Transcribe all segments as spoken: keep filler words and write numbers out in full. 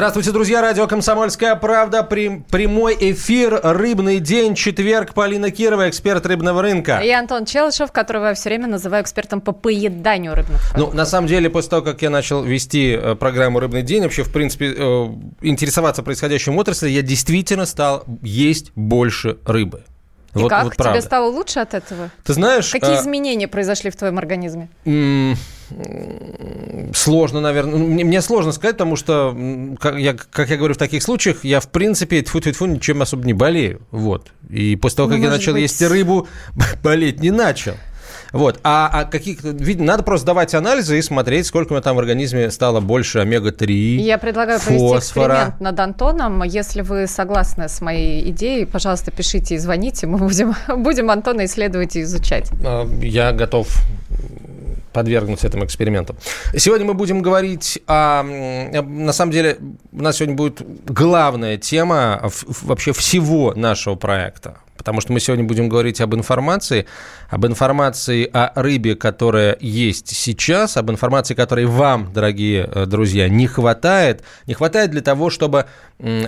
Здравствуйте, друзья. Радио «Комсомольская правда». Прямой эфир. Рыбный день. Четверг. Полина Кирова, эксперт рыбного рынка. И Антон Челышев, которого я все время называю экспертом по поеданию рыбных продуктов. Ну, на самом деле, после того, как я начал вести программу «Рыбный день», вообще, в принципе, интересоваться происходящим в отрасли, я действительно стал есть больше рыбы. И вот, как? Вот тебе правда. Стало лучше от этого? Ты знаешь... Какие а... изменения произошли в твоем организме? М- м- сложно, наверное. Мне, мне сложно сказать, потому что, как я, как я говорю, в таких случаях я, в принципе, тьфу-тьфу-тьфу, ничем особо не болею. Вот. И после того, как ну, я начал быть... есть рыбу, болеть не начал. Вот. А, а каких, видно, надо просто давать анализы и смотреть, сколько у меня там в организме стало больше омега-три, я предлагаю фосфора. Провести эксперимент над Антоном. Если вы согласны с моей идеей, пожалуйста, пишите и звоните. Мы будем, будем Антона исследовать и изучать. Я готов подвергнуться этому эксперименту. Сегодня мы будем говорить о... На самом деле, у нас сегодня будет главная тема вообще всего нашего проекта. Потому что мы сегодня будем говорить об информации, об информации о рыбе, которая есть сейчас, об информации, которой вам, дорогие друзья, не хватает. Не хватает для того, чтобы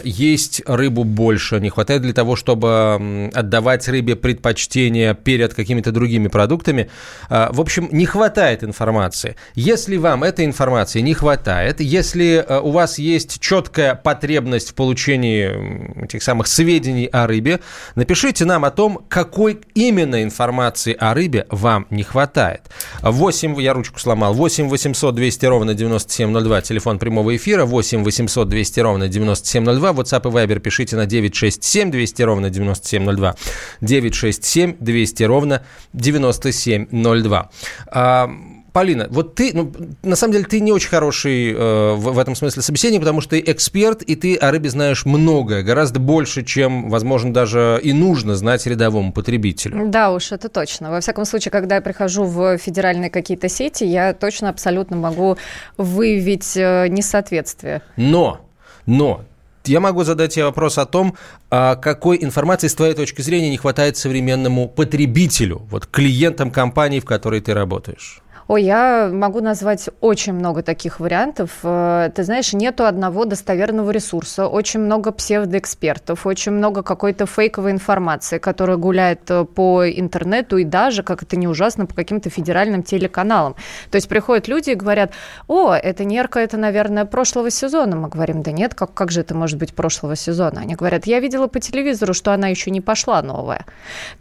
есть рыбу больше, не хватает для того, чтобы отдавать рыбе предпочтение перед какими-то другими продуктами. В общем, не хватает информации. Если вам этой информации не хватает, если у вас есть четкая потребность в получении этих самых сведений о рыбе, напишите нам о том, какой именно информации о рыбе вам не хватает. восемь, я ручку сломал, восемь восемьсот двести ровно девяносто семь ноль два, телефон прямого эфира, восемь восемьсот двести ровно девяносто семь ноль два, WhatsApp и Viber пишите на девять шесть семь двести ровно девяносто семь ноль два, девять шесть семь двести ровно девяносто семь ноль два. А, Полина, вот ты, ну, на самом деле, ты не очень хороший э, в, в этом смысле собеседник, потому что ты эксперт, и ты о рыбе знаешь многое, гораздо больше, чем, возможно, даже и нужно знать рядовому потребителю. Да уж, это точно. Во всяком случае, когда я прихожу в федеральные какие-то сети, я точно абсолютно могу выявить э, несоответствие. Но, но... Я могу задать тебе вопрос о том, какой информации, с твоей точки зрения, не хватает современному потребителю, вот клиентам компании, в которой ты работаешь. Ой, я могу назвать очень много таких вариантов. Ты знаешь, нету одного достоверного ресурса, очень много псевдоэкспертов, очень много какой-то фейковой информации, которая гуляет по интернету и даже, как это не ужасно, по каким-то федеральным телеканалам. То есть приходят люди и говорят: о, это нерка, это, наверное, прошлого сезона. Мы говорим: да нет, как, как же это может быть прошлого сезона? Они говорят: я видела по телевизору, что она еще не пошла новая.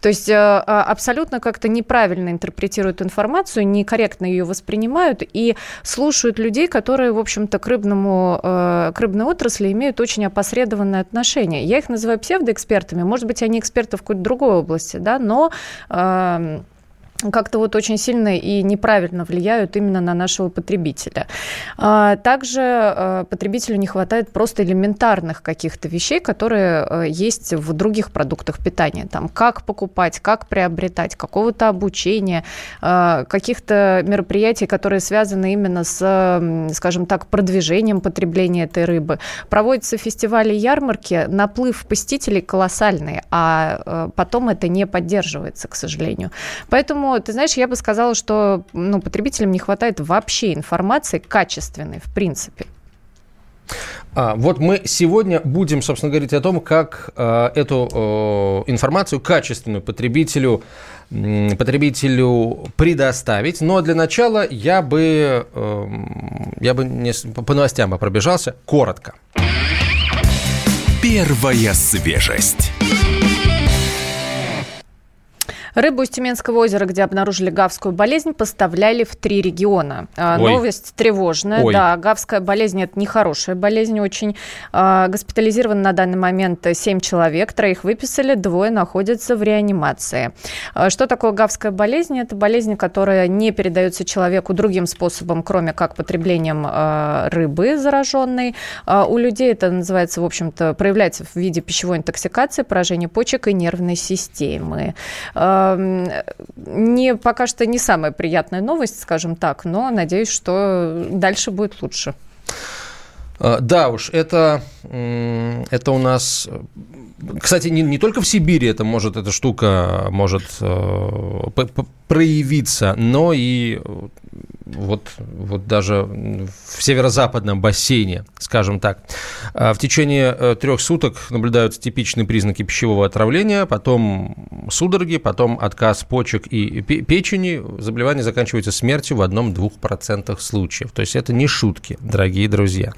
То есть абсолютно как-то неправильно интерпретируют информацию, некорректно ее воспринимают и слушают людей, которые, в общем-то, к рыбному, к рыбной отрасли имеют очень опосредованное отношение. Я их называю псевдоэкспертами. Может быть, они эксперты в какой-то другой области, да, но... Э- как-то вот очень сильно и неправильно влияют именно на нашего потребителя. Также потребителю не хватает просто элементарных каких-то вещей, которые есть в других продуктах питания. Там, как покупать, как приобретать, какого-то обучения, каких-то мероприятий, которые связаны именно с, скажем так, продвижением потребления этой рыбы. Проводятся фестивали и ярмарки, наплыв посетителей колоссальный, а потом это не поддерживается, к сожалению. Поэтому ты знаешь, я бы сказала, что ну, потребителям не хватает вообще информации качественной, в принципе. А, вот мы сегодня будем, собственно, говорить о том, как э, эту э, информацию качественную потребителю, э, потребителю предоставить. Но для начала я бы, э, я бы не, по новостям бы пробежался коротко. Первая свежесть. Рыбу из Тюменского озера, где обнаружили гавскую болезнь, поставляли в три региона. Ой. Новость тревожная. Ой. Да, гавская болезнь – это нехорошая болезнь очень. Госпитализировано на данный момент семь человек, троих выписали, двое находятся в реанимации. Что такое гавская болезнь? Это болезнь, которая не передается человеку другим способом, кроме как потреблением рыбы зараженной. У людей это называется, в общем-то, проявляется в виде пищевой интоксикации, поражения почек и нервной системы. Не, пока что не самая приятная новость, скажем так, но надеюсь, что дальше будет лучше. Да уж, это, это у нас... Кстати, не, не только в Сибири это может, эта штука может э, проявиться, но и вот, вот даже в северо-западном бассейне, скажем так. В течение трех суток наблюдаются типичные признаки пищевого отравления, потом судороги, потом отказ почек и печени. Заболевание заканчивается смертью в одном-двух процентах случаев. То есть это не шутки, дорогие друзья.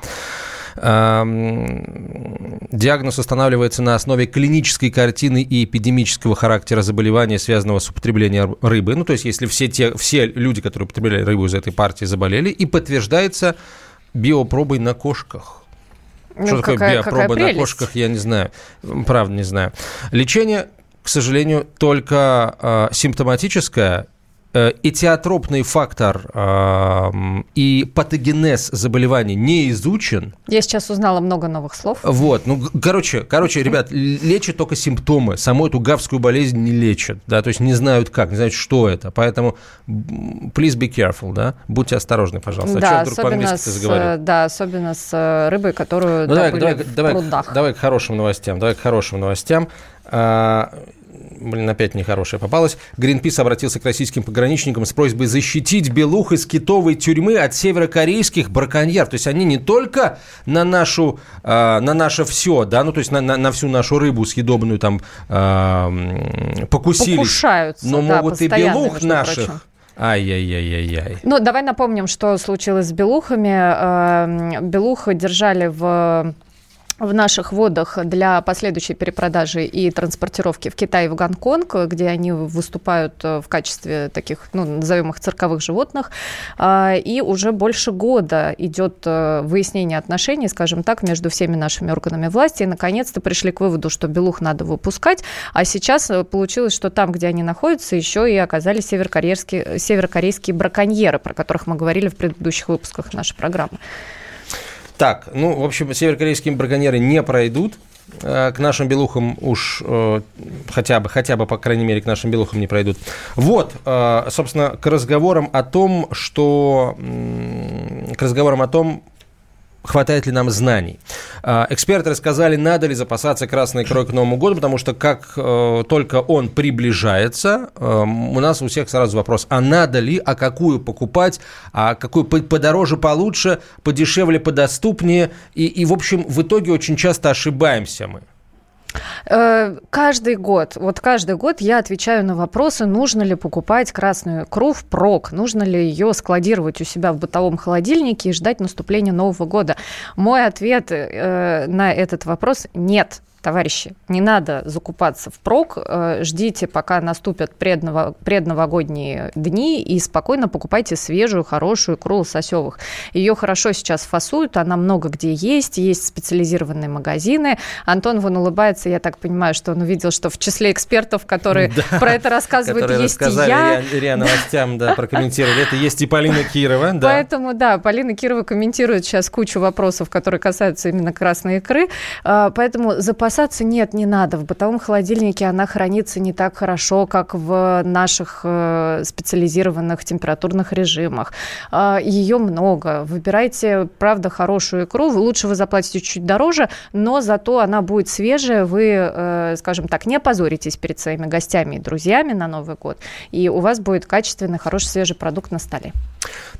Диагноз устанавливается на основе клинической картины и эпидемического характера заболевания, связанного с употреблением рыбы. Ну, то есть, если все, те, все люди, которые употребляли рыбу из этой партии, заболели, и подтверждается биопробой на кошках. Ну, что какая, такое биопроба на кошках, я не знаю. Правда, не знаю. Лечение, к сожалению, только э, симптоматическое. Этиотропный фактор э, и патогенез заболеваний не изучен. Я сейчас узнала много новых слов. Вот, ну, короче, короче, ребят, лечат только симптомы. Саму эту гавскую болезнь не лечат, да, то есть не знают как, не знают, что это. Поэтому please be careful, да, будьте осторожны, пожалуйста. Да, а особенно, вдруг по-английски ты заговорил? Да, особенно с рыбой, которую ну, добыли давай, в давай, прудах. Давай к хорошим новостям, давай к хорошим новостям. Блин, опять нехорошая попалась. Гринпис обратился к российским пограничникам с просьбой защитить белух из китовой тюрьмы от северокорейских браконьеров. То есть они не только на нашу, э, на наше все, да, ну то есть на, на, на всю нашу рыбу съедобную там э, покусились. Покушаются, но да, могут и белух наших. Прочим. Ай-яй-яй-яй-яй. Ну, давай напомним, что случилось с белухами. Белух держали в... в наших водах для последующей перепродажи и транспортировки в Китай и в Гонконг, где они выступают в качестве таких, ну, назовем их цирковых животных. И уже больше года идет выяснение отношений, скажем так, между всеми нашими органами власти. И, наконец-то, пришли к выводу, что белух надо выпускать. А сейчас получилось, что там, где они находятся, еще и оказались северокорейские, северокорейские браконьеры, про которых мы говорили в предыдущих выпусках нашей программы. Так, ну, в общем, северокорейские браконьеры не пройдут. К нашим белухам уж хотя бы, хотя бы, по крайней мере, к нашим белухам не пройдут. Вот, собственно, к разговорам о том, что... К разговорам о том, хватает ли нам знаний. Эксперты рассказали, надо ли запасаться красной икрой к Новому году, потому что как только он приближается, у нас у всех сразу вопрос, а надо ли, а какую покупать, а какую подороже, получше, подешевле, подоступнее. И, и в общем, в итоге очень часто ошибаемся мы. Каждый год, вот каждый год я отвечаю на вопросы, нужно ли покупать красную икру впрок, нужно ли ее складировать у себя в бытовом холодильнике и ждать наступления Нового года. Мой ответ э, на этот вопрос – нет. Товарищи, не надо закупаться впрок, ждите, пока наступят предново- предновогодние дни, и спокойно покупайте свежую, хорошую икру лососевых. Ее хорошо сейчас фасуют, она много где есть, есть специализированные магазины. Антон вон улыбается, я так понимаю, что он увидел, что в числе экспертов, которые да, про это рассказывают, есть и я. Риа новостям да, прокомментировали, это есть и Полина Кирова. Да. Поэтому, да, Полина Кирова комментирует сейчас кучу вопросов, которые касаются именно красной икры, поэтому запас Опасаться нет, не надо. В бытовом холодильнике она хранится не так хорошо, как в наших специализированных температурных режимах. Ее много. Выбирайте, правда, хорошую икру. Лучше вы заплатите чуть дороже, но зато она будет свежая. Вы, скажем так, не позоритесь перед своими гостями и друзьями на Новый год. И у вас будет качественный, хороший, свежий продукт на столе.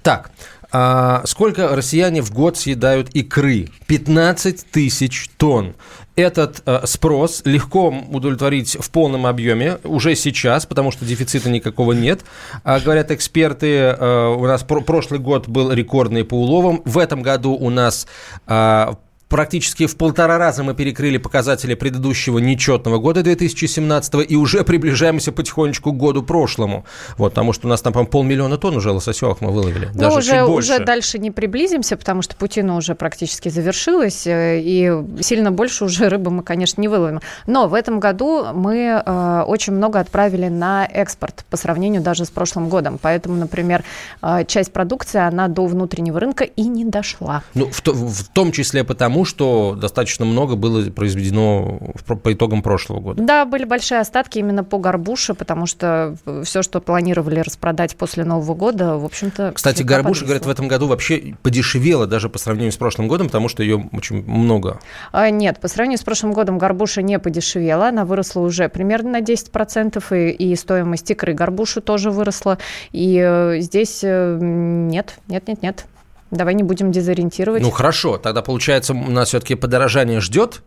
Так, а сколько россияне в год съедают икры? пятнадцать тысяч тонн. Этот э, спрос легко удовлетворить в полном объеме уже сейчас, потому что дефицита никакого нет. А, говорят эксперты, э, у нас пр- прошлый год был рекордный по уловам. В этом году у нас... Э, Практически в полтора раза мы перекрыли показатели предыдущего нечетного года две тысячи семнадцатого и уже приближаемся потихонечку к году прошлому. Вот, потому что у нас там, по-моему, полмиллиона тонн уже лососевых мы выловили. Ну, даже уже, чуть больше. Уже дальше не приблизимся, потому что путина уже практически завершилась, и сильно больше уже рыбы мы, конечно, не выловим. Но в этом году мы э, очень много отправили на экспорт по сравнению даже с прошлым годом. Поэтому, например, э, часть продукции, она до внутреннего рынка и не дошла. Ну, в, то, в том числе потому, тому, что достаточно много было произведено по итогам прошлого года. Да, были большие остатки именно по горбуше, потому что все, что планировали распродать после Нового года, в общем-то... Кстати, горбуша, говорят, в этом году вообще подешевела даже по сравнению с прошлым годом, потому что ее очень много. А, нет, по сравнению с прошлым годом горбуша не подешевела, она выросла уже примерно на десять процентов, и, и стоимость икры горбуши тоже выросла, и здесь нет, нет, нет, нет. Давай не будем дезориентировать. Ну хорошо, тогда получается, у нас все-таки подорожание ждет.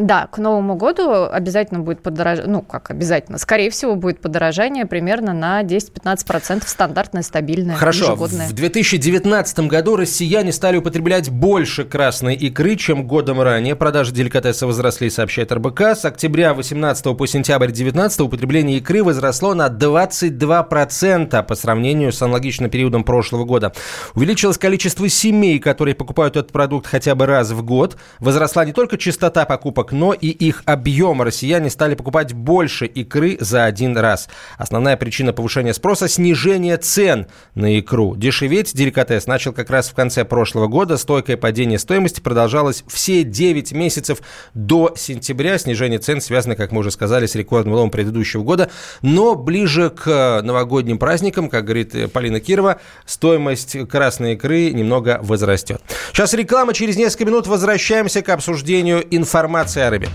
Да, к Новому году обязательно будет подорожание, ну как обязательно, скорее всего будет подорожание примерно на десять-пятнадцать процентов, стандартное, стабильное, Хорошо. ежегодное. Хорошо, в две тысячи девятнадцатом году россияне стали употреблять больше красной икры, чем годом ранее. Продажи деликатеса возросли, сообщает РБК. С октября две тысячи восемнадцатого по сентябрь две тысячи девятнадцатого употребление икры возросло на двадцать два процента по сравнению с аналогичным периодом прошлого года. Увеличилось количество семей, которые покупают этот продукт хотя бы раз в год. Возросла не только частота покупок, но и их объем. Россияне стали покупать больше икры за один раз. Основная причина повышения спроса – снижение цен на икру. Дешеветь деликатес начал как раз в конце прошлого года. Стойкое падение стоимости продолжалось все девять месяцев до сентября. Снижение цен связано, как мы уже сказали, с рекордным ловом предыдущего года. Но ближе к новогодним праздникам, как говорит Полина Кирова, стоимость красной икры немного возрастет. Сейчас реклама. Через несколько минут возвращаемся к обсуждению информации о рыбе.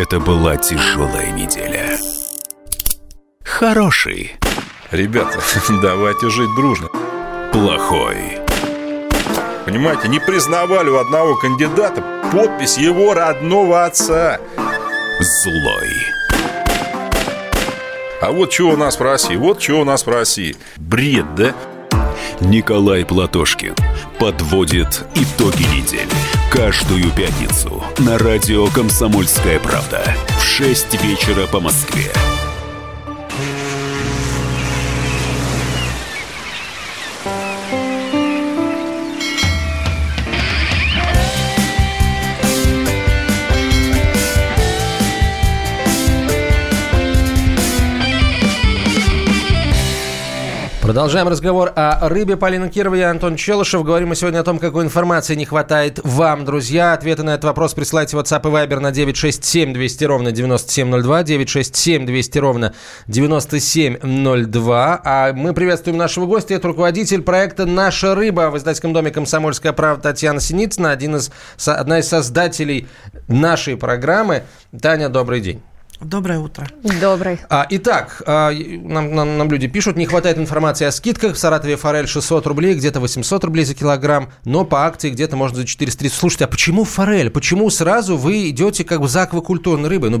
Это была тяжелая неделя. Хороший. Ребята, давайте жить дружно. Плохой. Понимаете, не признавали у одного кандидата подпись его родного отца. Злой. А вот что у нас в России, вот что у нас в России. Бред, да? Николай Платошкин подводит итоги недели. Каждую пятницу на радио «Комсомольская правда» в шесть вечера по Москве. Продолжаем разговор о рыбе. Полина Кирова и Антон Челышев. Говорим мы сегодня о том, какой информации не хватает вам, друзья. Ответы на этот вопрос присылайте в WhatsApp и Viber на девять шесть семь двести ровно девяносто семь ноль два, девять шесть семь двести ровно девяносто семь ноль два. А мы приветствуем нашего гостя. Это руководитель проекта «Наша рыба» в Издательском доме «Комсомольская правда» Татьяна Синицына, один из, одна из создателей нашей программы. Таня, добрый день. Доброе утро. Доброе. Итак, нам, нам, нам люди пишут, не хватает информации о скидках. В Саратове форель шестьсот рублей, где-то восемьсот рублей за килограмм, но по акции где-то можно за четыреста тридцать. Слушайте, а почему форель? Почему сразу вы идете как бы за аквакультурной рыбой? Ну,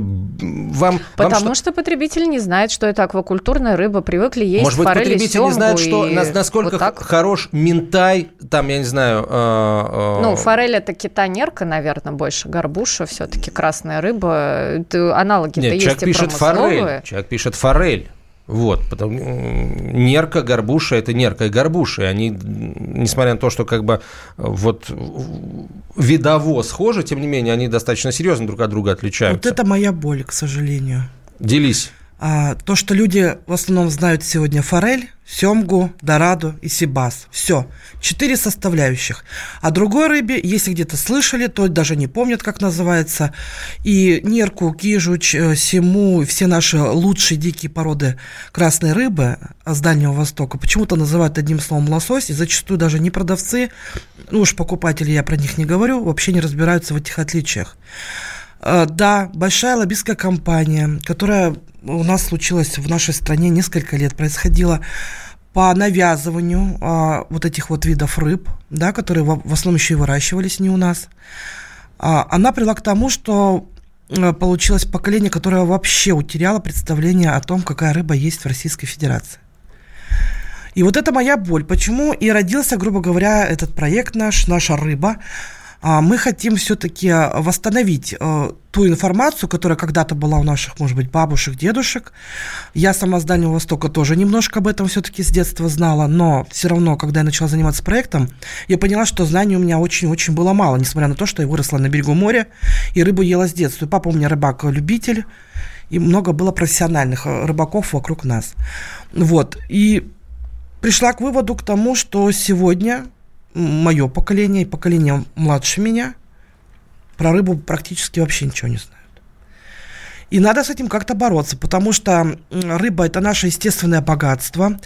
вам, Потому вам что... что потребитель не знает, что это аквакультурная рыба, привыкли есть форель и сёмгу. Может быть, потребитель не знает, что, и... насколько вот хорош минтай, там, я не знаю... Э, э... Ну, форель это кита-нерка, наверное, больше, горбуша все-таки, красная рыба, это аналоги. Нет. Человек пишет, форель, человек пишет форель. Вот, потому, нерка, горбуша, это нерка и горбуша. Они, несмотря на то, что как бы вот видово схожи, тем не менее, они достаточно серьезно друг от друга отличаются. Вот это моя боль, к сожалению. Делись. А, то, что люди в основном знают сегодня форель, сёмгу, дораду и сибас. Все. Четыре составляющих. А другой рыбе, если где-то слышали, то даже не помнят, как называется. И нерку, кижуч, сему, все наши лучшие дикие породы красной рыбы с Дальнего Востока почему-то называют одним словом лосось, и зачастую даже не продавцы, ну уж покупатели, я про них не говорю, вообще не разбираются в этих отличиях. Да, большая лоббистская кампания, которая у нас случилась в нашей стране несколько лет, происходила по навязыванию а, вот этих вот видов рыб, да, которые в, в основном еще и выращивались не у нас. А, она привела к тому, что а, получилось поколение, которое вообще утеряло представление о том, какая рыба есть в Российской Федерации. И вот это моя боль. Почему и родился, грубо говоря, этот проект наш, «Наша рыба», мы хотим все-таки восстановить ту информацию, которая когда-то была у наших, может быть, бабушек, дедушек. Я сама с Дальнего Востока тоже немножко об этом все-таки с детства знала, но все равно, когда я начала заниматься проектом, я поняла, что знаний у меня очень-очень было мало, несмотря на то, что я выросла на берегу моря и рыбу ела с детства. И папа у меня рыбак-любитель, и много было профессиональных рыбаков вокруг нас. Вот. И пришла к выводу к тому, что сегодня мое поколение и поколение младше меня про рыбу практически вообще ничего не знают. И надо с этим как-то бороться, потому что рыба – это наше естественное богатство.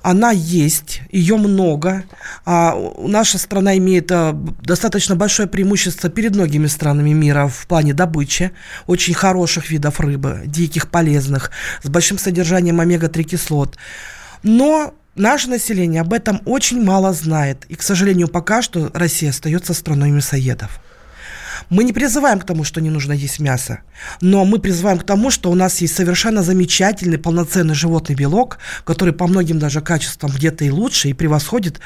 Она есть, ее много. А наша страна имеет достаточно большое преимущество перед многими странами мира в плане добычи. Очень хороших видов рыбы, диких, полезных, с большим содержанием омега-три кислот. Но наше население об этом очень мало знает. И, к сожалению, пока что Россия остается страной мясоедов. Мы не призываем к тому, что не нужно есть мясо, но мы призываем к тому, что у нас есть совершенно замечательный полноценный животный белок, который по многим даже качествам где-то и лучше, и превосходит,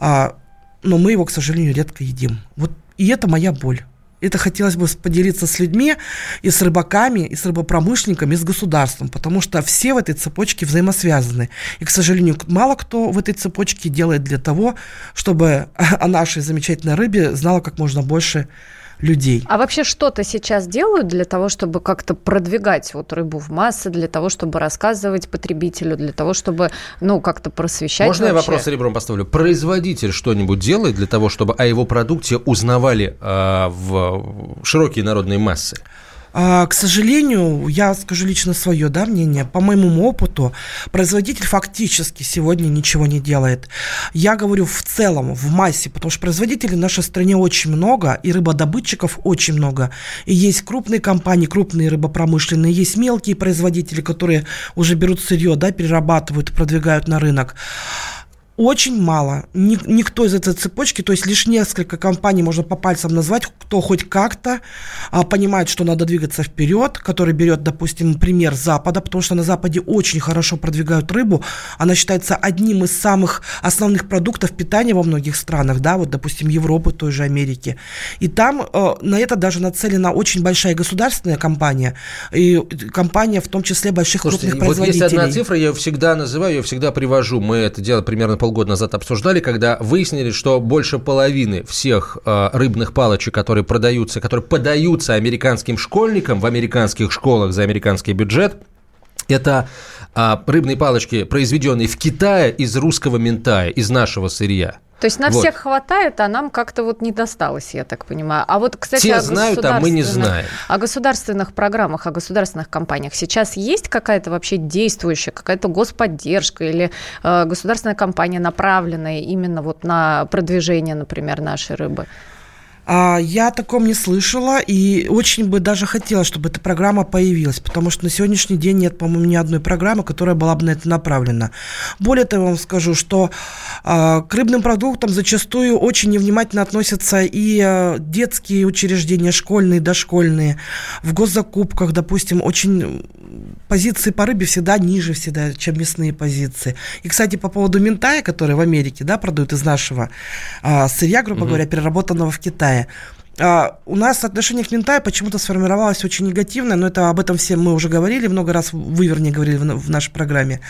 а, но мы его, к сожалению, редко едим. Вот, и это моя боль. Это хотелось бы поделиться с людьми, и с рыбаками, и с рыбопромышленниками, и с государством, потому что все в этой цепочке взаимосвязаны. И, к сожалению, мало кто в этой цепочке делает для того, чтобы о нашей замечательной рыбе знало как можно больше людей. А вообще что-то сейчас делают для того, чтобы как-то продвигать вот рыбу в массы, для того, чтобы рассказывать потребителю, для того, чтобы, ну, как-то просвещать? Можно вообще? Я вопрос ребром поставлю? Производитель что-нибудь делает для того, чтобы о его продукте узнавали э, в широкие народные массы? К сожалению, я скажу лично свое, да, мнение, по моему опыту, производитель фактически сегодня ничего не делает. Я говорю в целом, в массе, потому что производителей в нашей стране очень много, и рыбодобытчиков очень много. И есть крупные компании, крупные рыбопромышленные, есть мелкие производители, которые уже берут сырье, да, перерабатывают, продвигают на рынок. Очень мало. Никто из этой цепочки, то есть лишь несколько компаний можно по пальцам назвать, кто хоть как-то а, понимает, что надо двигаться вперед, который берет, допустим, пример Запада, потому что на Западе очень хорошо продвигают рыбу. Она считается одним из самых основных продуктов питания во многих странах, да, вот, допустим, Европы, той же Америки. И там а, на это даже нацелена очень большая государственная компания, и компания в том числе больших. Слушайте, крупных вот производителей. Вот есть одна цифра, я ее всегда называю, я ее всегда привожу. Мы это дело примерно полгода назад обсуждали, когда выяснили, что больше половины всех э, рыбных палочек, которые продаются, которые подаются американским школьникам в американских школах за американский бюджет, это э, рыбные палочки, произведенные в Китае из русского минтая, из нашего сырья. То есть на вот. Всех хватает, а нам как-то вот не досталось, я так понимаю. А вот, кстати, те о знают, а мы не знаем. О государственных программах, о государственных компаниях сейчас есть какая-то вообще действующая, какая-то господдержка или э, государственная компания, направленная именно вот на продвижение, например, нашей рыбы? Я о таком не слышала, и очень бы даже хотела, чтобы эта программа появилась, потому что на сегодняшний день нет, по-моему, ни одной программы, которая была бы на это направлена. Более того, я вам скажу, что э, к рыбным продуктам зачастую очень невнимательно относятся и э, детские учреждения, школьные, дошкольные. В госзакупках, допустим, очень позиции по рыбе всегда ниже, всегда, чем мясные позиции. И, кстати, по поводу минтая, который в Америке, да, продают из нашего э, сырья, грубо mm-hmm. говоря, переработанного в Китае. А, у нас отношение к минтаю почему-то сформировалось очень негативное, но это об этом все мы уже говорили, много раз вы, вернее, говорили в, в нашей программе.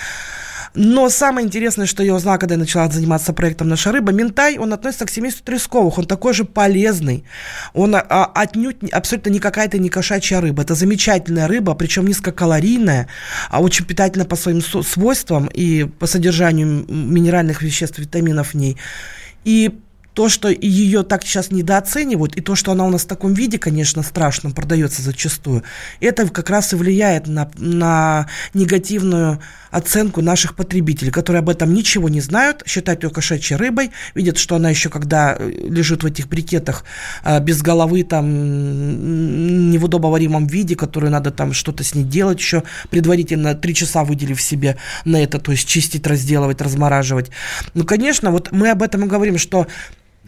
Но самое интересное, что я узнала, когда я начала заниматься проектом «Наша рыба», минтай, он относится к семейству тресковых, он такой же полезный, он а, отнюдь абсолютно не какая-то не кошачья рыба, это замечательная рыба, причем низкокалорийная, а очень питательная по своим свойствам и по содержанию минеральных веществ, витаминов в ней. И то, что ее так сейчас недооценивают, и то, что она у нас в таком виде, конечно, страшно продается зачастую, это как раз и влияет на, на негативную оценку наших потребителей, которые об этом ничего не знают, считают ее кошачьей рыбой, видят, что она еще, когда лежит в этих брикетах без головы, там, не в удобоваримом виде, которую надо там что-то с ней делать еще, предварительно три часа выделив себе на это, то есть чистить, разделывать, размораживать. Ну, конечно, вот мы об этом и говорим, что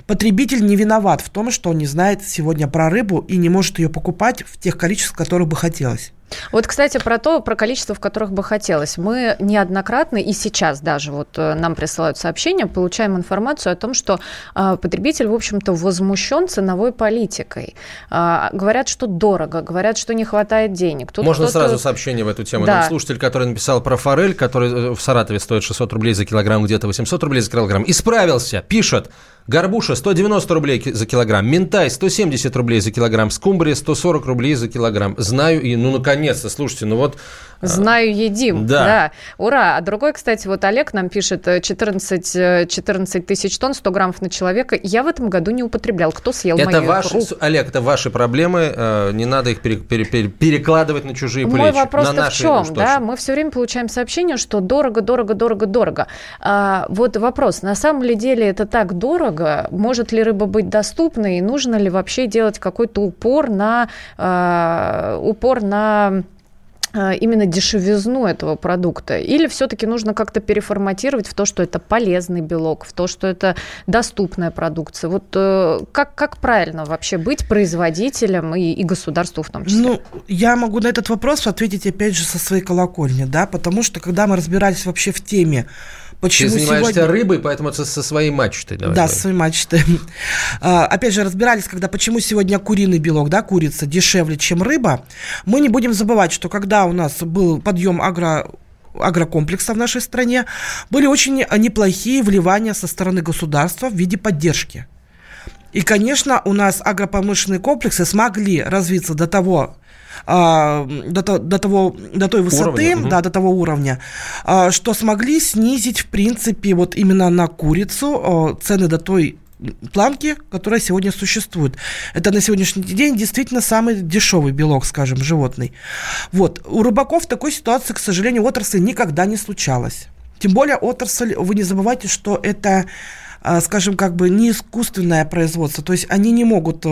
Потребитель не виноват в том, что он не знает сегодня про рыбу и не может ее покупать в тех количествах, которых бы хотелось. Вот, кстати, про то, про количество, в которых бы хотелось. Мы неоднократно и сейчас даже вот нам присылают сообщения, получаем информацию о том, что э, потребитель, в общем-то, возмущен ценовой политикой. Э, говорят, что дорого, говорят, что не хватает денег. Тут Можно кто-то... сразу сообщение в эту тему. Да. Нам слушатель, который написал про форель, который в Саратове стоит шестьсот рублей за килограмм, где-то восемьсот рублей за килограмм, исправился, пишет. Горбуша сто девяносто рублей за килограмм, минтай сто семьдесят рублей за килограмм, скумбрия сто сорок рублей за килограмм. Знаю и, ну, наконец-то, слушайте, ну вот... Знаю, едим, да. да. Ура! А другой, кстати, вот Олег нам пишет четырнадцать тысяч тонн, сто граммов на человека. Я в этом году не употреблял. Кто съел это мою ваши, руку? Олег, это ваши проблемы, не надо их пере, пере, пере, перекладывать на чужие Мой плечи. Мой вопрос-то на в чем? Да? Мы все время получаем сообщение, что дорого, дорого, дорого, дорого. А, вот вопрос, на самом ли деле это так дорого? Может ли рыба быть доступной? И нужно ли вообще делать какой-то упор на... А, упор на... именно дешевизну этого продукта? Или все-таки нужно как-то переформатировать в то, что это полезный белок, в то, что это доступная продукция? Вот как, как правильно вообще быть производителем и, и государству в том числе? Ну, я могу на этот вопрос ответить опять же со своей колокольни, да, потому что когда мы разбирались вообще в теме, почему Ты занимаешься сегодня... рыбой, поэтому со, со своей мачтой. Давай, да, давай. со своей мачтой. А, опять же, разбирались, когда почему сегодня куриный белок, да, курица дешевле, чем рыба. Мы не будем забывать, что когда у нас был подъем агро... агрокомплекса в нашей стране, были очень неплохие вливания со стороны государства в виде поддержки. И, конечно, у нас агропромышленные комплексы смогли развиться до того, До, до, того, до той высоты, уровня, да, угу. до того уровня, что смогли снизить, в принципе, вот именно на курицу цены до той планки, которая сегодня существует. Это на сегодняшний день действительно самый дешевый белок, скажем, животный. Вот. У рыбаков такой ситуации, к сожалению, в отрасли никогда не случалось. Тем более отрасль, вы не забывайте, что это... скажем, как бы не искусственное производство. То есть они не могут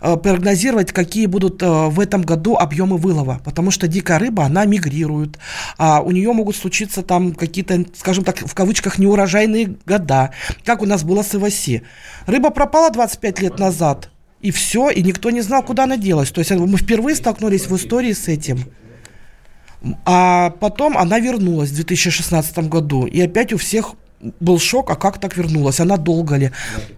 прогнозировать, какие будут в этом году объемы вылова, потому что дикая рыба, она мигрирует, а у нее могут случиться там какие-то, скажем так, в кавычках, неурожайные года, как у нас было с Иваси. Рыба пропала двадцать пять лет назад, и все, и никто не знал, куда она делась. То есть мы впервые столкнулись в истории с этим. А потом она вернулась в две тысячи шестнадцатом году, и опять у всех... был шок, а как так вернулась? Она долго ли?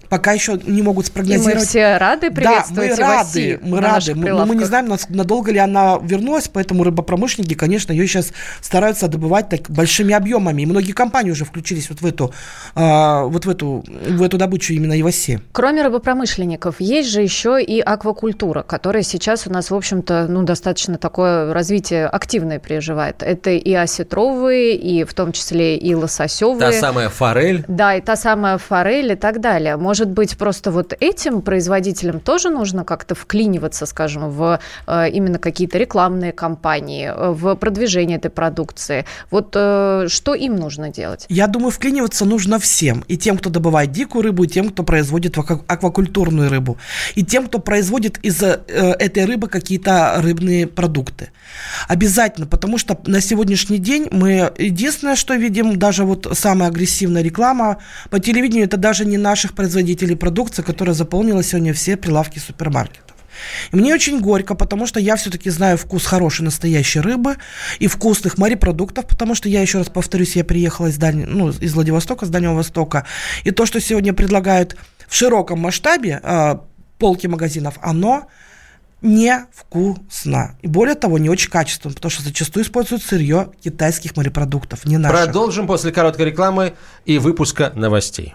Пока еще не могут спрогнозировать. И мы все рады приветствовать да, мы рады, Иваси мы на рады. Мы, мы не знаем, надолго ли она вернулась, поэтому рыбопромышленники, конечно, ее сейчас стараются добывать так, большими объемами. И многие компании уже включились вот в эту, а, вот в эту, в эту добычу именно Иваси. Кроме рыбопромышленников, есть же еще и аквакультура, которая сейчас у нас, в общем-то, ну, достаточно такое развитие активное переживает. Это и осетровые, и в том числе и лососевые. Та самая форель. Да, и та самая форель и так далее. Может быть, просто вот этим производителям тоже нужно как-то вклиниваться, скажем, в э, именно какие-то рекламные кампании, в продвижение этой продукции. Вот э, что им нужно делать? Я думаю, вклиниваться нужно всем. И тем, кто добывает дикую рыбу, и тем, кто производит аквакультурную рыбу. И тем, кто производит из э, этой рыбы какие-то рыбные продукты. Обязательно, потому что на сегодняшний день мы единственное, что видим, даже вот самая агрессивная реклама по телевидению, это даже не наших производителей продукции, которая заполнила сегодня все прилавки супермаркетов. И мне очень горько, потому что я все-таки знаю вкус хорошей настоящей рыбы и вкусных морепродуктов, потому что я, еще раз повторюсь, я приехала из, Даль... ну, из Владивостока, с Дальнего Востока, и то, что сегодня предлагают в широком масштабе э, полки магазинов, оно невкусно. И более того, не очень качественно, потому что зачастую используют сырье китайских морепродуктов, не наших. Продолжим после короткой рекламы и выпуска новостей.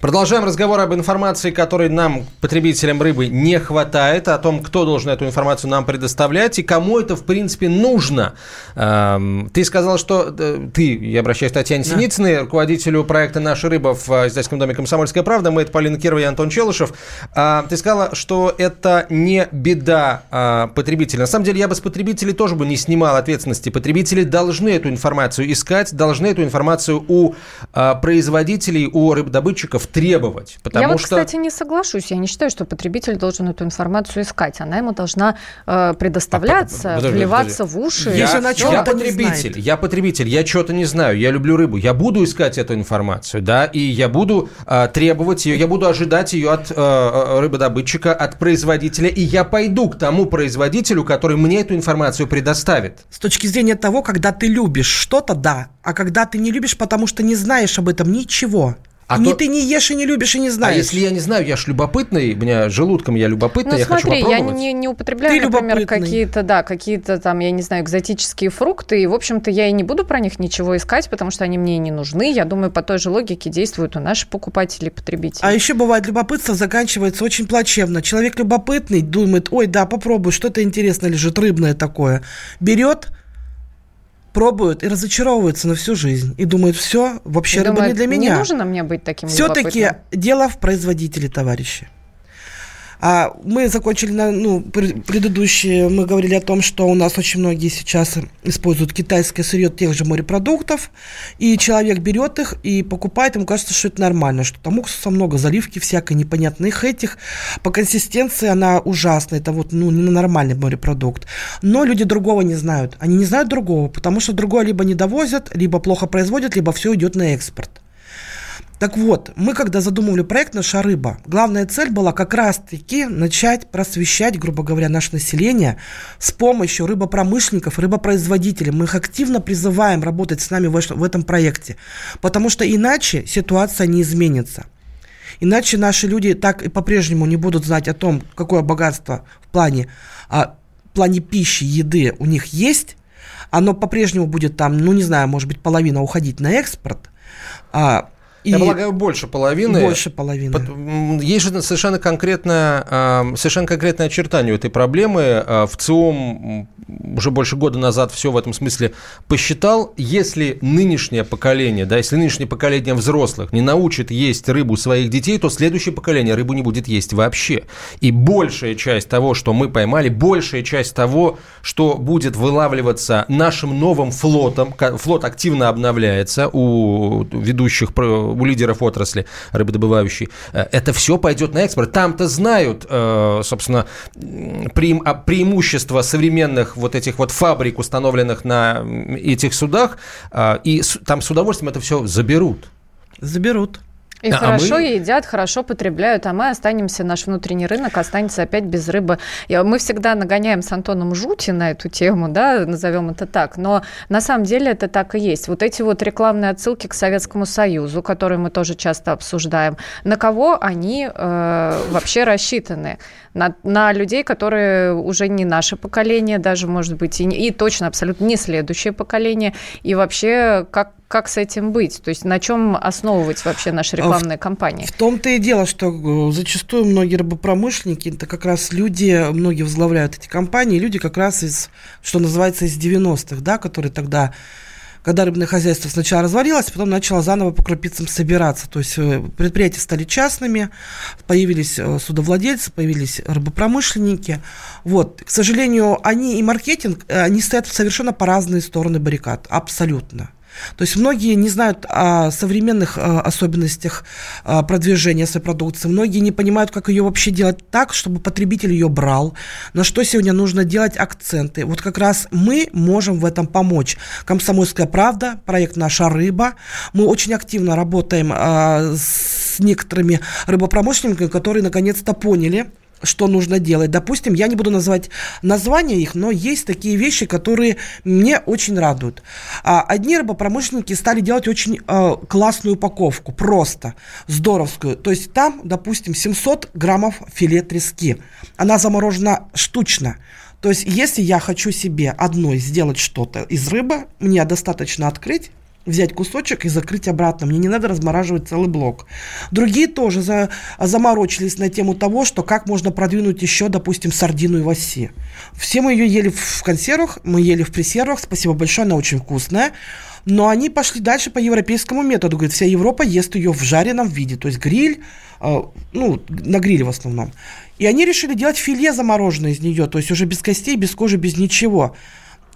Продолжаем разговор об информации, которой нам, потребителям рыбы, не хватает, о том, кто должен эту информацию нам предоставлять и кому это, в принципе, нужно. Ты сказал, что... Ты, я обращаюсь к Татьяне Синицыной, да. руководителю проекта «Наша рыба» в Издательском доме «Комсомольская правда». Мы — это Полина Кирова и Антон Челышев. Ты сказала, что это не беда потребителя. На самом деле, я бы с потребителей тоже бы не снимал ответственности. Потребители должны эту информацию искать, должны эту информацию у производителей, у рыбодобытчиков требовать, потому я вот, что... кстати, не соглашусь. Я не считаю, что потребитель должен эту информацию искать. Она ему должна э, предоставляться, а, подожди, вливаться подожди. в уши. Я, я, я потребитель, я потребитель, я чего-то не знаю, я люблю рыбу. Я буду искать эту информацию, да, и я буду э, требовать ее, я буду ожидать ее от э, рыбодобытчика, от производителя, и я пойду к тому производителю, который мне эту информацию предоставит. С точки зрения того, когда ты любишь что-то, да, а когда ты не любишь, потому что не знаешь об этом ничего. А не то... ты не ешь и не любишь, и не знаешь. А если я не знаю, я ж любопытный, у меня желудком я любопытный, ну, я смотри, хочу попробовать. Ну смотри, я не, не употребляю, ты например, какие-то, да, какие-то там, я не знаю, экзотические фрукты, и, в общем-то, я и не буду про них ничего искать, потому что они мне и не нужны. Я думаю, по той же логике действуют у наших покупателей, потребителей. А еще бывает, любопытство заканчивается очень плачевно. Человек любопытный думает, ой, да, попробую, что-то интересное лежит, рыбное такое. Берет... пробуют и разочаровываются на всю жизнь. И думают, все, вообще и рыба думает, не для меня. Не нужно мне быть таким любопытным. Все-таки дело в производителе, товарищи. А мы закончили, на, ну, предыдущие, мы говорили о том, что у нас очень многие сейчас используют китайское сырье тех же морепродуктов, и человек берет их и покупает, ему кажется, что это нормально, что там уксуса много, заливки всякой непонятных этих, по консистенции она ужасная, это вот, ну, ненормальный морепродукт. Но люди другого не знают, они не знают другого, потому что другое либо не довозят, либо плохо производят, либо все идет на экспорт. Так вот, мы когда задумывали проект «Наша рыба», главная цель была как раз-таки начать просвещать, грубо говоря, наше население с помощью рыбопромышленников, рыбопроизводителей. Мы их активно призываем работать с нами в этом проекте, потому что иначе ситуация не изменится. Иначе наши люди так и по-прежнему не будут знать о том, какое богатство в плане, а, в плане пищи, еды у них есть. Оно по-прежнему будет там, ну не знаю, может быть, половина уходить на экспорт, а... И я полагаю, больше половины. Больше половины. Есть же совершенно конкретное, совершенно конкретное очертание этой проблемы. В ЦИОМ уже больше года назад все в этом смысле посчитал. Если нынешнее поколение, да, если нынешнее поколение взрослых не научит есть рыбу своих детей, то следующее поколение рыбу не будет есть вообще. И большая часть того, что мы поймали, большая часть того, что будет вылавливаться нашим новым флотом, флот активно обновляется у ведущих у лидеров отрасли рыбодобывающей, это все пойдет на экспорт. Там-то знают, собственно, преимущества современных вот этих вот фабрик, установленных на этих судах, и там с удовольствием это все заберут. Заберут. И а хорошо мы... едят, хорошо потребляют, а мы останемся, наш внутренний рынок останется опять без рыбы. Мы всегда нагоняем с Антоном жути на эту тему, да, назовем это так, но на самом деле это так и есть. Вот эти вот рекламные отсылки к Советскому Союзу, которые мы тоже часто обсуждаем, на кого они э, вообще рассчитаны? На, на людей, которые уже не наше поколение, даже, может быть, и, не, и точно абсолютно не следующее поколение, и вообще как Как с этим быть? То есть на чем основывать вообще наши рекламные в, кампании? В том-то и дело, что зачастую многие рыбопромышленники, это как раз люди, многие возглавляют эти компании, люди как раз из, что называется, из девяностых, да, которые тогда, когда рыбное хозяйство сначала развалилось, потом начало заново по крупицам собираться. То есть предприятия стали частными, появились судовладельцы, появились рыбопромышленники. Вот. К сожалению, они и маркетинг, они стоят совершенно по разные стороны баррикад, абсолютно. То есть многие не знают о современных особенностях продвижения своей продукции, многие не понимают, как ее вообще делать так, чтобы потребитель ее брал, на что сегодня нужно делать акценты. Вот как раз мы можем в этом помочь. «Комсомольская правда», проект «Наша рыба». Мы очень активно работаем с некоторыми рыбопромышленниками, которые наконец-то поняли, что нужно делать. Допустим, я не буду называть названия их, но есть такие вещи, которые мне очень радуют. Одни рыбопромышленники стали делать очень классную упаковку, просто здоровскую. То есть там, допустим, семьсот граммов филе трески. Она заморожена штучно. То есть если я хочу себе одной сделать что-то из рыбы, мне достаточно открыть, взять кусочек и закрыть обратно. Мне не надо размораживать целый блок. Другие тоже за, заморочились на тему того, что как можно продвинуть еще, допустим, сардину Иваси. Все мы ее ели в консервах, мы ели в пресервах. Спасибо большое, она очень вкусная. Но они пошли дальше по европейскому методу. Говорит, вся Европа ест ее в жареном виде. То есть гриль, э, ну, на гриле в основном. И они решили делать филе замороженное из нее. То есть уже без костей, без кожи, без ничего.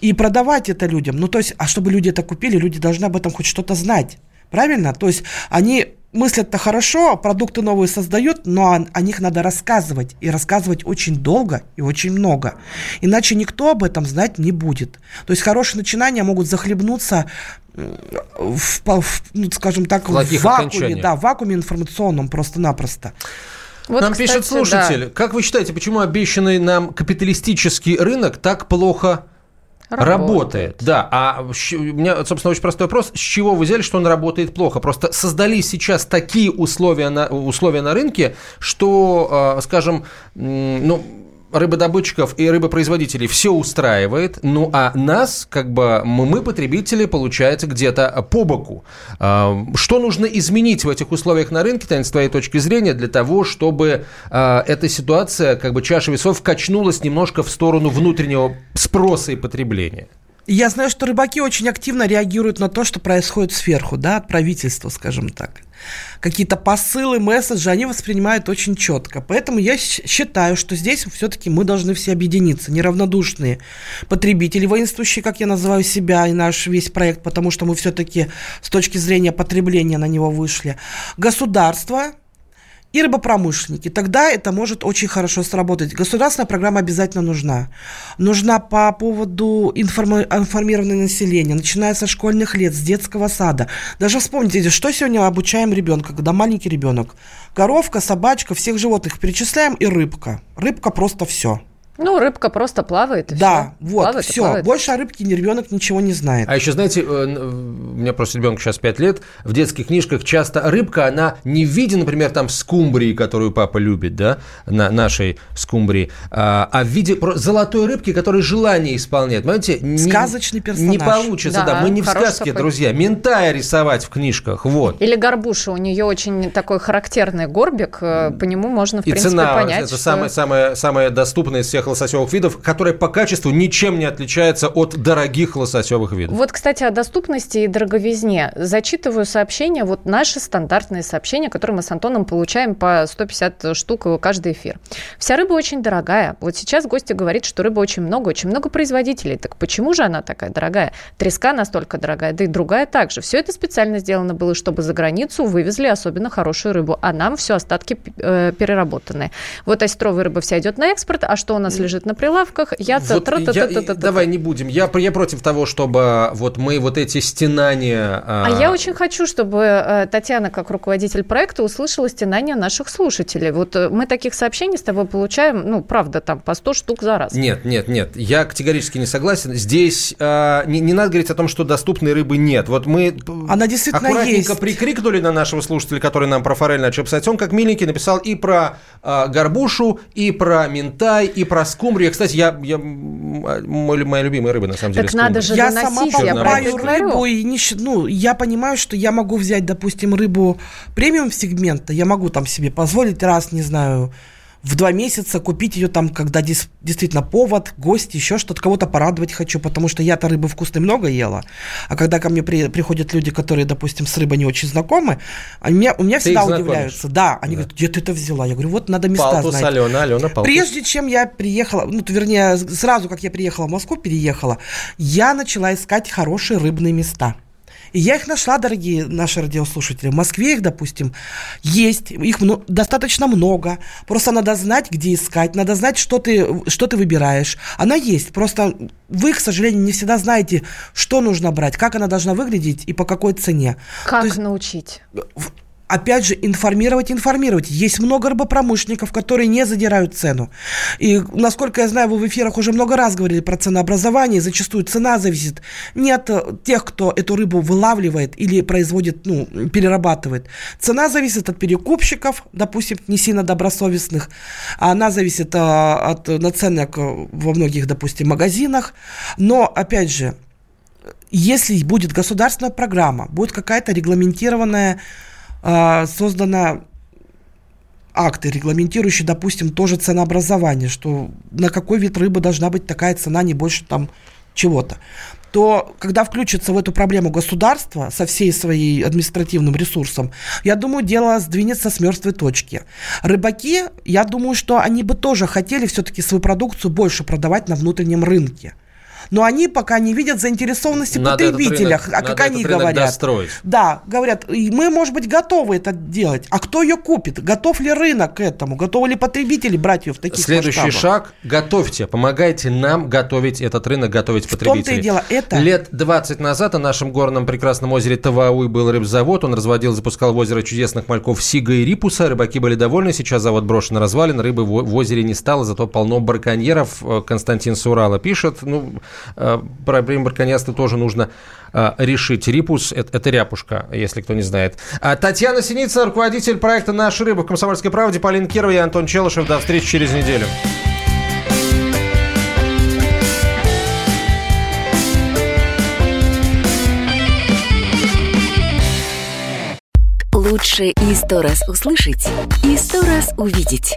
И продавать это людям. Ну, то есть, а чтобы люди это купили, люди должны об этом хоть что-то знать. Правильно? То есть, они мыслят-то хорошо, продукты новые создают, но о них надо рассказывать. И рассказывать очень долго и очень много. Иначе никто об этом знать не будет. То есть, хорошие начинания могут захлебнуться в, в ну, скажем так, в вакууме, да, в вакууме информационном просто-напросто. Вот, нам кстати, пишет слушатель. Да. Как вы считаете, почему обещанный нам капиталистический рынок так плохо Работает. работает, да. А у меня, собственно, очень простой вопрос. С чего вы взяли, что он работает плохо? Просто создали сейчас такие условия на, условия на рынке, что, скажем, ну, рыбодобытчиков и рыбопроизводителей все устраивает, ну, а нас, как бы, мы, потребители, получается, где-то по боку. Что нужно изменить в этих условиях на рынке, Таня, с твоей точки зрения, для того, чтобы эта ситуация, как бы, чаша весов качнулась немножко в сторону внутреннего спроса и потребления? Я знаю, что рыбаки очень активно реагируют на то, что происходит сверху, да, от правительства, скажем так. Какие-то посылы, месседжи они воспринимают очень четко. Поэтому я считаю, что здесь все-таки мы должны все объединиться. Неравнодушные потребители, воинствующие, как я называю себя и наш весь проект, потому что мы все-таки с точки зрения потребления на него вышли. Государство и рыбопромышленники. Тогда это может очень хорошо сработать. Государственная программа обязательно нужна. Нужна по поводу информированного населения, начиная со школьных лет, с детского сада. Даже вспомните, что сегодня обучаем ребенка, когда маленький ребенок. Коровка, собачка, всех животных перечисляем и рыбка. Рыбка просто все. Ну, рыбка просто плавает и да, все. Да, вот, плавает, все. Плавает. Больше о рыбке ребенок ничего не знает. А еще, знаете, у меня просто ребенку сейчас пять лет, в детских книжках часто рыбка, она не в виде, например, там скумбрии, которую папа любит, да, на нашей скумбрии, а в виде золотой рыбки, которая желание исполняет. Понимаете, не, сказочный персонаж. Не получится, да, да. Мы не в сказке, сапог. Друзья. Ментая рисовать в книжках, вот. Или горбуша, у нее очень такой характерный горбик, по нему можно, в и принципе, цена, понять. И цена, это самая доступная из всех лососевых видов, которые по качеству ничем не отличаются от дорогих лососевых видов. Вот, кстати, о доступности и дороговизне. Зачитываю сообщения, вот наши стандартные сообщения, которые мы с Антоном получаем по сто пятьдесят штук каждый эфир. Вся рыба очень дорогая. Вот сейчас гостья говорит, что рыбы очень много, очень много производителей. Так почему же она такая дорогая? Треска настолько дорогая, да и другая также. Все это специально сделано было, чтобы за границу вывезли особенно хорошую рыбу, а нам все остатки э, переработанные. Вот островая рыба вся идет на экспорт, а что у нас лежит на прилавках, я... Вот я давай не будем. Я, я против того, чтобы вот мы вот эти стенания... А э... я очень хочу, чтобы э, Татьяна, как руководитель проекта, услышала стенания наших слушателей. Вот э, мы таких сообщений с тобой получаем, ну, правда, там, по сто штук за раз. Нет, нет, нет. Я категорически не согласен. Здесь э, не, не надо говорить о том, что доступной рыбы нет. Вот мы Она действительно аккуратненько есть. Прикрикнули на нашего слушателя, который нам про форель начал писать. Он, как миленький, написал и про э, горбушу, и про минтай, и про Про скумбрию. Кстати, я, я, моя, моя любимая рыба, на самом деле, так надо же. Я сама покупаю рыбу, и не, ну, я понимаю, что я могу взять, допустим, рыбу премиум-сегмента, я могу там себе позволить раз, не знаю, в два месяца купить ее там, когда дис, действительно повод, гость, еще что-то, кого-то порадовать хочу, потому что я-то рыбы вкусной много ела, а когда ко мне при, приходят люди, которые, допустим, с рыбой не очень знакомы, они меня, у меня ты всегда удивляются. Да, они да. говорят, где ты это взяла? Я говорю, вот надо места Палтус, знать. Алена, Алена, Палтус. Прежде чем я приехала, ну, вернее, сразу, как я приехала в Москву, переехала, я начала искать хорошие рыбные места. И я их нашла, дорогие наши радиослушатели. В Москве их, допустим, есть. Их достаточно много. Просто надо знать, где искать. Надо знать, что ты, что ты выбираешь. Она есть. Просто вы, к сожалению, не всегда знаете, что нужно брать, как она должна выглядеть и по какой цене. Как научить? Опять же, информировать, информировать. Есть много рыбопромышленников, которые не задирают цену. И, насколько я знаю, вы в эфирах уже много раз говорили про ценообразование. Зачастую цена зависит не от тех, кто эту рыбу вылавливает или производит, ну, перерабатывает. Цена зависит от перекупщиков, допустим, не сильно добросовестных. Она зависит от наценок во многих, допустим, магазинах. Но, опять же, если будет государственная программа, будет какая-то регламентированная, созданы акты, регламентирующие, допустим, тоже ценообразование, что на какой вид рыбы должна быть такая цена, не больше там чего-то, то когда включится в эту проблему государство со всей своей административным ресурсом, я думаю, дело сдвинется с мертвой точки. Рыбаки, я думаю, что они бы тоже хотели все-таки свою продукцию больше продавать на внутреннем рынке. Но они пока не видят заинтересованности в потребителях, а как они говорят. Достроить. Да, говорят, мы, может быть, готовы это делать. А кто ее купит? Готов ли рынок к этому? Готовы ли потребители брать ее в таких масштабах? Следующий шаг. Готовьте, помогайте нам готовить этот рынок, готовить потребителей. В том-то и дело это. Лет двадцать назад в нашем горном прекрасном озере Тавауй был рыбзавод. Он разводил и запускал в озеро чудесных мальков Сига и Рипуса. Рыбаки были довольны. Сейчас завод брошен, развален. Рыбы в озере не стало, зато полно браконьеров. Константин Сурала пишет. Ну... Проблему браконьерства тоже нужно а, решить. Рипус – это ряпушка, если кто не знает. А Татьяна Синицына, руководитель проекта «Наша рыба» в «Комсомольской правде», Полина Кирова и Антон Челышев. До встречи через неделю. Лучше и сто раз услышать, и сто раз увидеть.